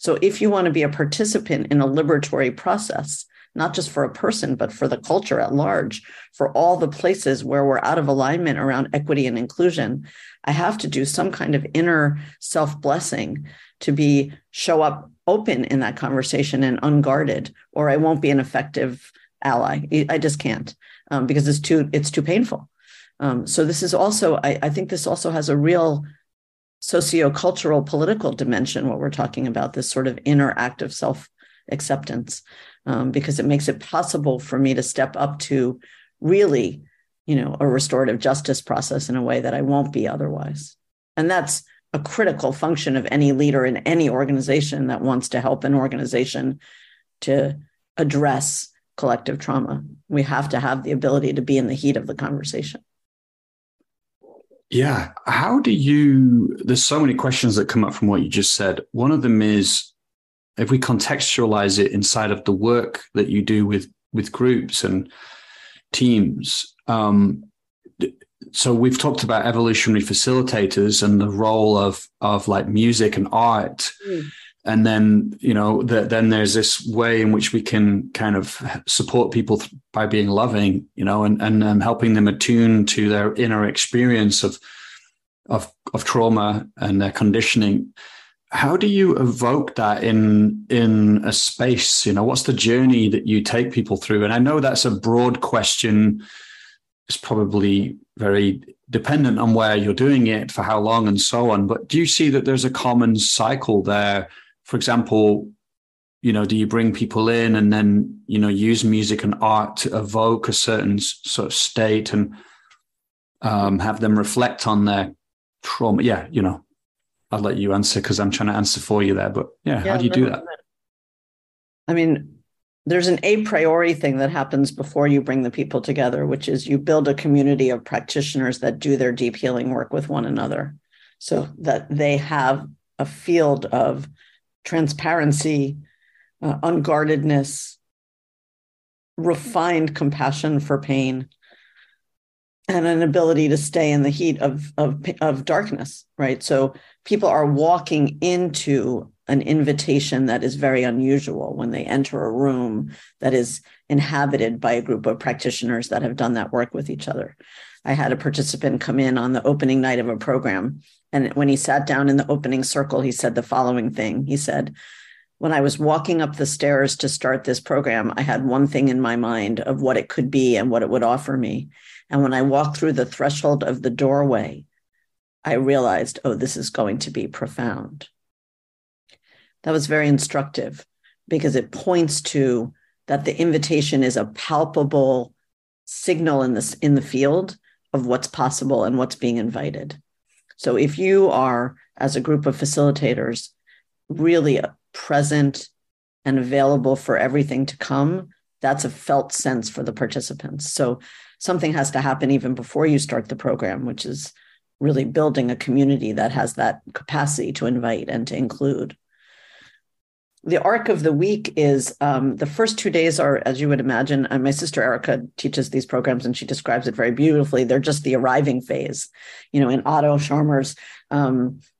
So if you want to be a participant in a liberatory process, not just for a person, but for the culture at large, for all the places where we're out of alignment around equity and inclusion, I have to do some kind of inner self-blessing to show up open in that conversation and unguarded, or I won't be an effective ally. I just can't, because it's too painful. So this is also, I think this also has a real socio-cultural political dimension, what we're talking about, this sort of inner act of self-acceptance, because it makes it possible for me to step up to really, you know, a restorative justice process in a way that I won't be otherwise. And that's a critical function of any leader in any organization that wants to help an organization to address collective trauma. We have to have the ability to be in the heat of the conversation. Yeah. There's so many questions that come up from what you just said. One of them is, if we contextualize it inside of the work that you do with groups and teams, so we've talked about evolutionary facilitators and the role of like music and art. Mm. And then, you know, then there's this way in which we can kind of support people by being loving, you know, and helping them attune to their inner experience of trauma and their conditioning. How do you evoke that in a space? You know, what's the journey that you take people through? And I know that's a broad question. It's probably very dependent on where you're doing it, for how long, and so on. But do you see that there's a common cycle there? For example, you know, do you bring people in and then, you know, use music and art to evoke a certain sort of state and have them reflect on their trauma? Yeah, you know, I'll let you answer because I'm trying to answer for you there. But yeah, how do you do that? I mean, there's an a priori thing that happens before you bring the people together, which is you build a community of practitioners that do their deep healing work with one another so that they have a field of transparency, unguardedness, refined compassion for pain, and an ability to stay in the heat of darkness, right? So people are walking into an invitation that is very unusual when they enter a room that is inhabited by a group of practitioners that have done that work with each other. I had a participant come in on the opening night of a program, and when he sat down in the opening circle, he said the following thing. He said, "When I was walking up the stairs to start this program, I had one thing in my mind of what it could be and what it would offer me. And when I walked through the threshold of the doorway, I realized, oh, this is going to be profound." That was very instructive because it points to that the invitation is a palpable signal in the field of what's possible and what's being invited. So if you are, as a group of facilitators, really present and available for everything to come, that's a felt sense for the participants. So something has to happen even before you start the program, which is really building a community that has that capacity to invite and to include. The arc of the week is the first 2 days are, as you would imagine, my sister Erica teaches these programs and she describes it very beautifully. They're just the arriving phase. You know, in Otto Scharmer's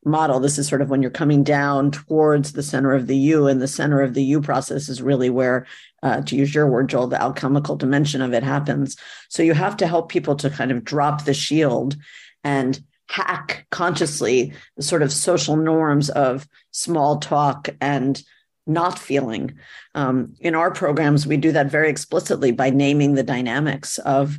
model, this is sort of when you're coming down towards the center of the U, and the center of the U process is really where, to use your word, Joel, the alchemical dimension of it happens. So you have to help people to kind of drop the shield and hack consciously the sort of social norms of small talk and not feeling. In our programs, we do that very explicitly by naming the dynamics of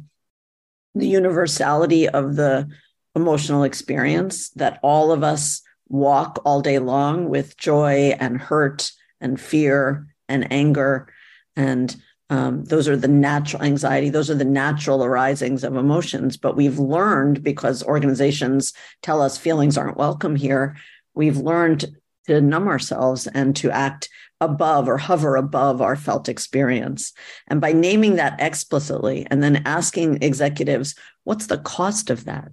the universality of the emotional experience that all of us walk all day long with joy and hurt and fear and anger. And those are the natural anxiety. Those are the natural arisings of emotions. But we've learned, because organizations tell us feelings aren't welcome here, we've learned to numb ourselves and to act above or hover above our felt experience. And by naming that explicitly and then asking executives, what's the cost of that?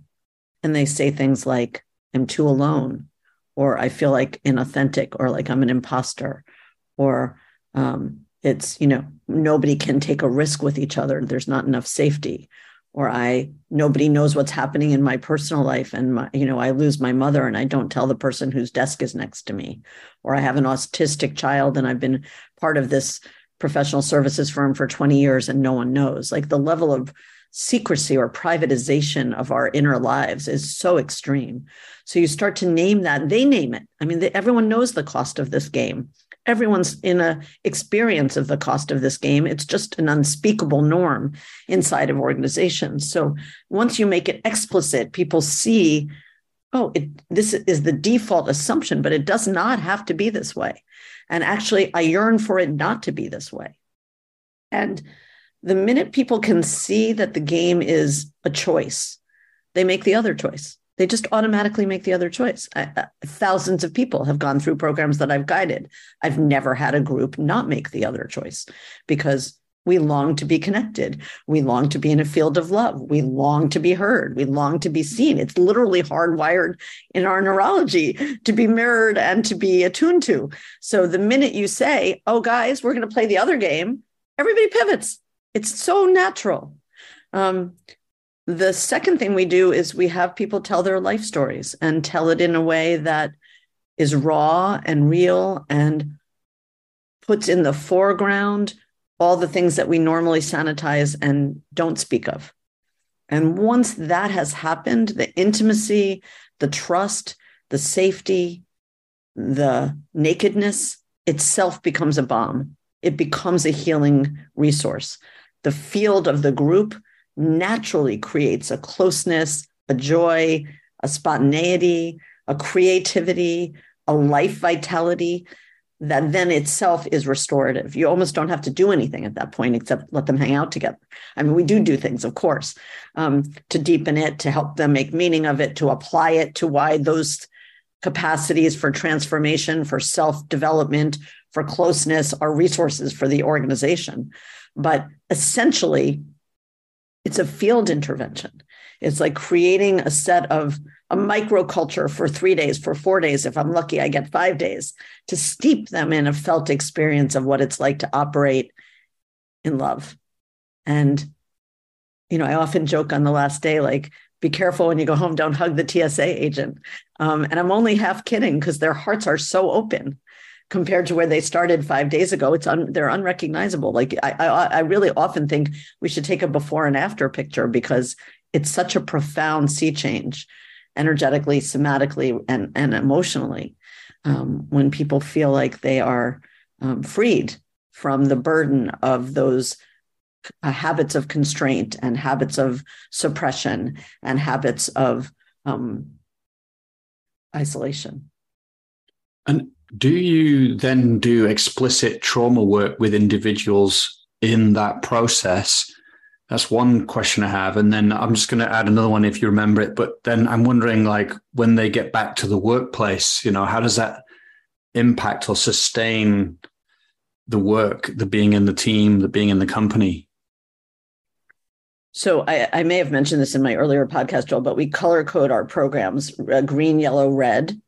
And they say things like, I'm too alone, or I feel like inauthentic, or like I'm an imposter, or it's, you know, nobody can take a risk with each other. There's not enough safety. Or nobody knows what's happening in my personal life, and I lose my mother and I don't tell the person whose desk is next to me. Or I have an autistic child and I've been part of this professional services firm for 20 years and no one knows. Like, the level of secrecy or privatization of our inner lives is so extreme. So you start to name that. They name it. I mean, everyone knows the cost of this game. Everyone's in an experience of the cost of this game. It's just an unspeakable norm inside of organizations. So once you make it explicit, people see, oh, this is the default assumption, but it does not have to be this way. And actually, I yearn for it not to be this way. And the minute people can see that the game is a choice, they make the other choice. They just automatically make the other choice. Thousands of people have gone through programs that I've guided. I've never had a group not make the other choice, because we long to be connected. We long to be in a field of love. We long to be heard. We long to be seen. It's literally hardwired in our neurology to be mirrored and to be attuned to. So the minute you say, oh, guys, we're going to play the other game, everybody pivots. It's so natural. The second thing we do is we have people tell their life stories and tell it in a way that is raw and real and puts in the foreground all the things that we normally sanitize and don't speak of. And once that has happened, the intimacy, the trust, the safety, the nakedness itself becomes a bomb. It becomes a healing resource. The field of the group naturally creates a closeness, a joy, a spontaneity, a creativity, a life vitality that then itself is restorative. You almost don't have to do anything at that point except let them hang out together. I mean, we do things, of course, to deepen it, to help them make meaning of it, to apply it to why those capacities for transformation, for self-development, for closeness are resources for the organization. But essentially, it's a field intervention. It's like creating a set of a microculture for 3 days, for 4 days. If I'm lucky, I get 5 days to steep them in a felt experience of what it's like to operate in love. And, you know, I often joke on the last day, like, be careful when you go home, don't hug the TSA agent. And I'm only half kidding because their hearts are so open compared to where they started 5 days ago. They're unrecognizable. Like I really often think we should take a before and after picture because it's such a profound sea change energetically, somatically, and emotionally when people feel like they are freed from the burden of those habits of constraint and habits of suppression and habits of isolation. And do you then do explicit trauma work with individuals in that process? That's one question I have. And then I'm just going to add another one if you remember it. But then I'm wondering, like, when they get back to the workplace, you know, how does that impact or sustain the work, the being in the team, the being in the company? So I may have mentioned this in my earlier podcast, Joel, but we color code our programs, green, yellow, red.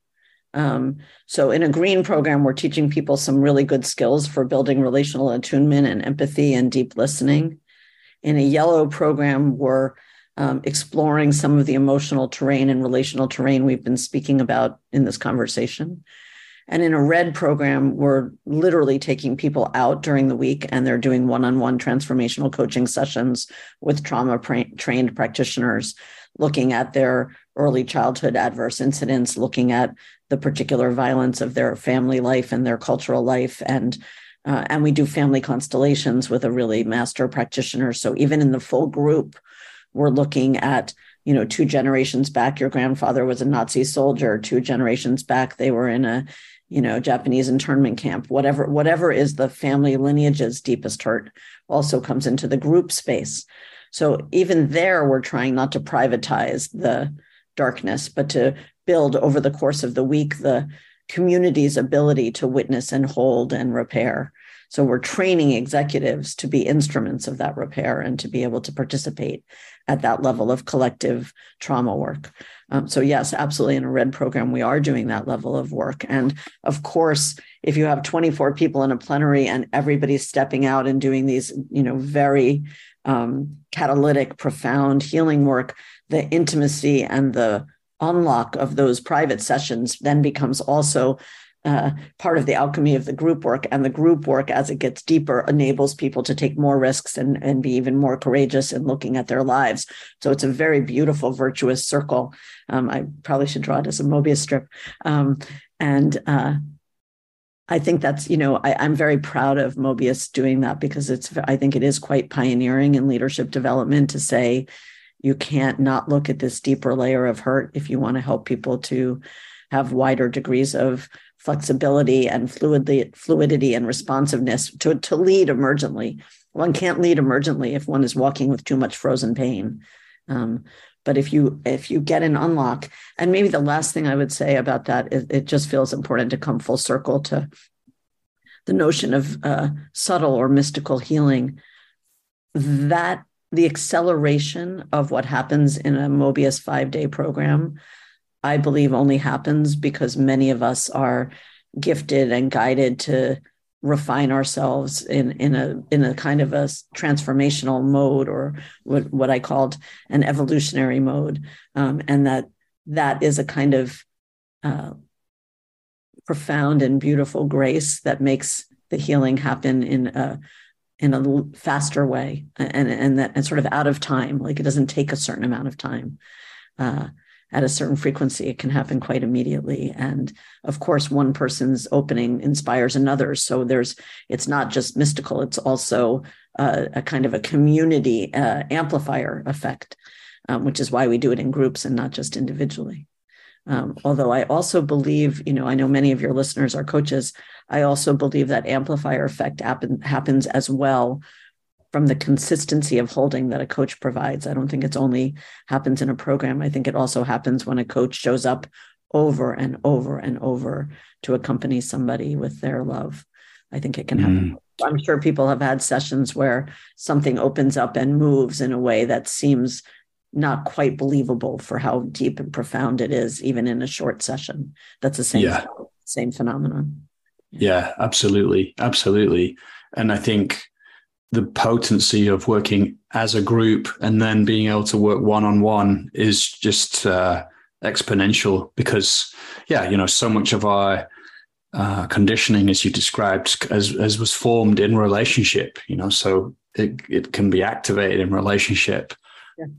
So in a green program, we're teaching people some really good skills for building relational attunement and empathy and deep listening. In a yellow program, we're exploring some of the emotional terrain and relational terrain we've been speaking about in this conversation. And in a red program, we're literally taking people out during the week and they're doing one-on-one transformational coaching sessions with trauma-trained practitioners, looking at their early childhood adverse incidents, looking at the particular violence of their family life and their cultural life. And we do family constellations with a really master practitioner. So even in the full group, we're looking at, you know, 2 generations back, your grandfather was a Nazi soldier. 2 generations back, they were in a, you know, Japanese internment camp. Whatever is the family lineage's deepest hurt also comes into the group space. So even there, we're trying not to privatize the darkness, but to build over the course of the week, the community's ability to witness and hold and repair. So we're training executives to be instruments of that repair and to be able to participate at that level of collective trauma work. So yes, absolutely. In a red program, we are doing that level of work. And of course, if you have 24 people in a plenary and everybody's stepping out and doing these, you know, very catalytic, profound healing work, the intimacy and the unlock of those private sessions then becomes also part of the alchemy of the group work. And the group work, as it gets deeper, enables people to take more risks and be even more courageous in looking at their lives. So it's a very beautiful, virtuous circle. I probably should draw it as a Mobius strip. And I think that's, you know, I'm very proud of Mobius doing that because I think it is quite pioneering in leadership development to say, you can't not look at this deeper layer of hurt if you want to help people to have wider degrees of flexibility and fluidity and responsiveness to lead emergently. One can't lead emergently if one is walking with too much frozen pain. But if you get an unlock, and maybe the last thing I would say about that is it just feels important to come full circle to the notion of subtle or mystical healing. That the acceleration of what happens in a Mobius 5-day program, I believe, only happens because many of us are gifted and guided to refine ourselves in a kind of a transformational mode, or what I called an evolutionary mode. And that is a kind of profound and beautiful grace that makes the healing happen in a faster way and sort of out of time. Like it doesn't take a certain amount of time. At a certain frequency, it can happen quite immediately. And of course, one person's opening inspires another. So it's not just mystical, it's also a kind of a community amplifier effect. which is why we do it in groups and not just individually. Although I also believe, I know many of your listeners are coaches. I also believe that amplifier effect happens as well from the consistency of holding that a coach provides. I don't think it's only happens in a program. I think it also happens when a coach shows up over and over and over to accompany somebody with their love. I think it can happen. I'm sure people have had sessions where something opens up and moves in a way that seems not quite believable for how deep and profound it is, even in a short session. That's the same, same phenomenon. Yeah, absolutely. Absolutely. And I think the potency of working as a group and then being able to work one-on-one is just exponential because, so much of our conditioning, as you described, as was formed in relationship, so it can be activated in relationship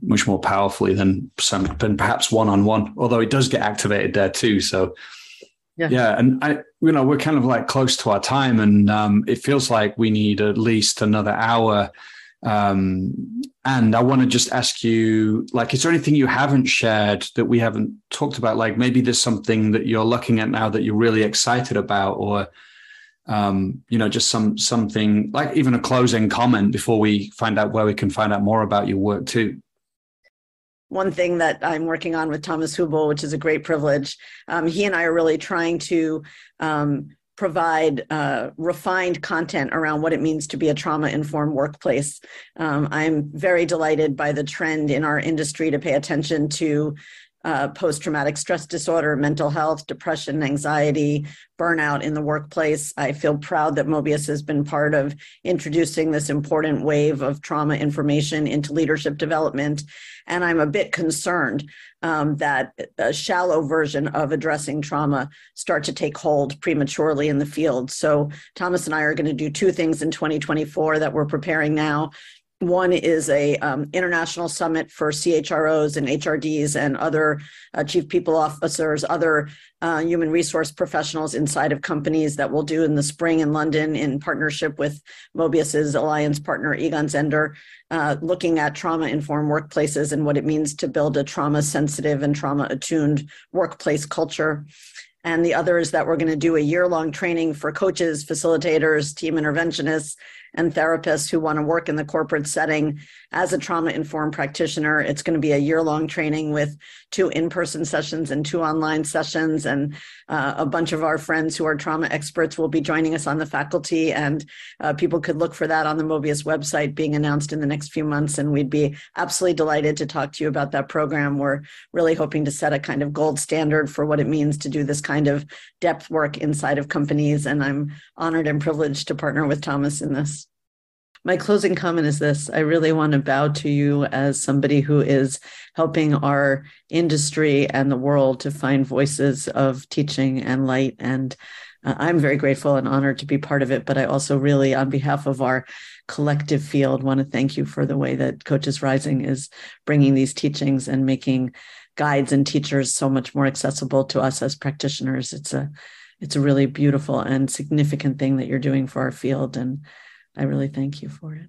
much more powerfully than perhaps one-on-one, although it does get activated there too. So and I, we're kind of like close to our time, and it feels like we need at least another hour. And I want to just ask you, is there anything you haven't shared that we haven't talked about? Maybe there's something that you're looking at now that you're really excited about, or, just something like even a closing comment before we find out where we can find out more about your work too. One thing that I'm working on with Thomas Hubel, which is a great privilege. He and I are really trying to, provide refined content around what it means to be a trauma-informed workplace. I'm very delighted by the trend in our industry to pay attention to post-traumatic stress disorder, mental health, depression, anxiety, burnout in the workplace. I feel proud that Mobius has been part of introducing this important wave of trauma information into leadership development. And I'm a bit concerned that a shallow version of addressing trauma start to take hold prematurely in the field. So Thomas and I are going to do two things in 2024 that we're preparing now. One is a international summit for CHROs and HRDs and other chief people officers, other human resource professionals inside of companies that we'll do in the spring in London in partnership with Mobius's alliance partner, Egon Zehnder, looking at trauma-informed workplaces and what it means to build a trauma-sensitive and trauma-attuned workplace culture. And the other is that we're going to do a year-long training for coaches, facilitators, team interventionists, and therapists who want to work in the corporate setting as a trauma-informed practitioner. It's going to be a year-long training with 2 in-person sessions and 2 online sessions. And a bunch of our friends who are trauma experts will be joining us on the faculty. And people could look for that on the Mobius website being announced in the next few months. And we'd be absolutely delighted to talk to you about that program. We're really hoping to set a kind of gold standard for what it means to do this kind of depth work inside of companies. And I'm honored and privileged to partner with Thomas in this. My closing comment is this. I really want to bow to you as somebody who is helping our industry and the world to find voices of teaching and light. And I'm very grateful and honored to be part of it. But I also really, on behalf of our collective field, want to thank you for the way that Coaches Rising is bringing these teachings and making guides and teachers so much more accessible to us as practitioners. It's a really beautiful and significant thing that you're doing for our field. And I really thank you for it.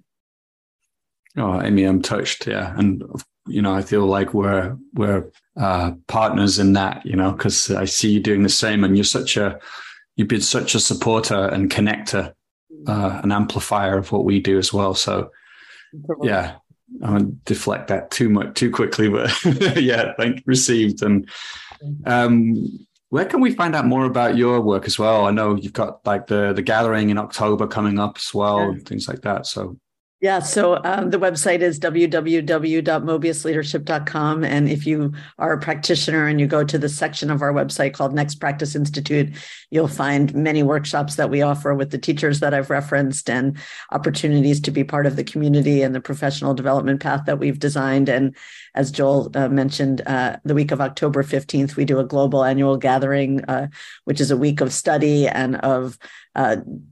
Oh, Amy, I'm touched. Yeah. And, I feel like we're partners in that, because I see you doing the same, and you've been such a supporter and connector, an amplifier of what we do as well. So yeah, I won't deflect that too quickly, but yeah, received. And, where can we find out more about your work as well? I know you've got the gathering in October coming up as well, and things like that. So the website is www.mobiusleadership.com. And if you are a practitioner and you go to the section of our website called Next Practice Institute, you'll find many workshops that we offer with the teachers that I've referenced and opportunities to be part of the community and the professional development path that we've designed. And as Joel mentioned, the week of October 15th, we do a global annual gathering, which is a week of study and of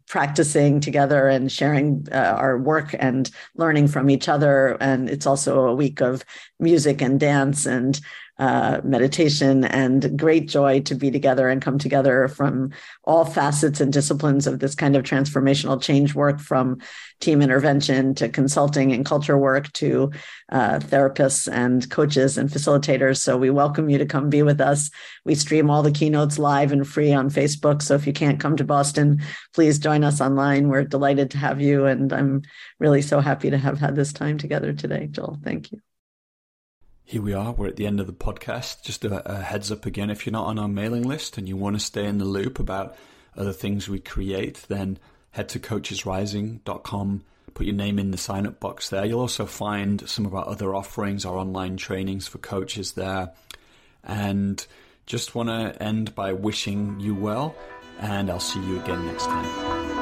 practicing together and sharing our work and learning from each other. And it's also a week of music and dance and meditation, and great joy to be together and come together from all facets and disciplines of this kind of transformational change work, from team intervention to consulting and culture work to therapists and coaches and facilitators. So we welcome you to come be with us. We stream all the keynotes live and free on Facebook. So if you can't come to Boston, please join us online. We're delighted to have you. And I'm really so happy to have had this time together today, Joel. Thank you. Here we are. We're at the end of the podcast. Just a heads up again, if you're not on our mailing list and you want to stay in the loop about other things we create, then head to coachesrising.com, put your name in the sign up box there. You'll also find some of our other offerings, our online trainings for coaches there. And just want to end by wishing you well, and I'll see you again next time.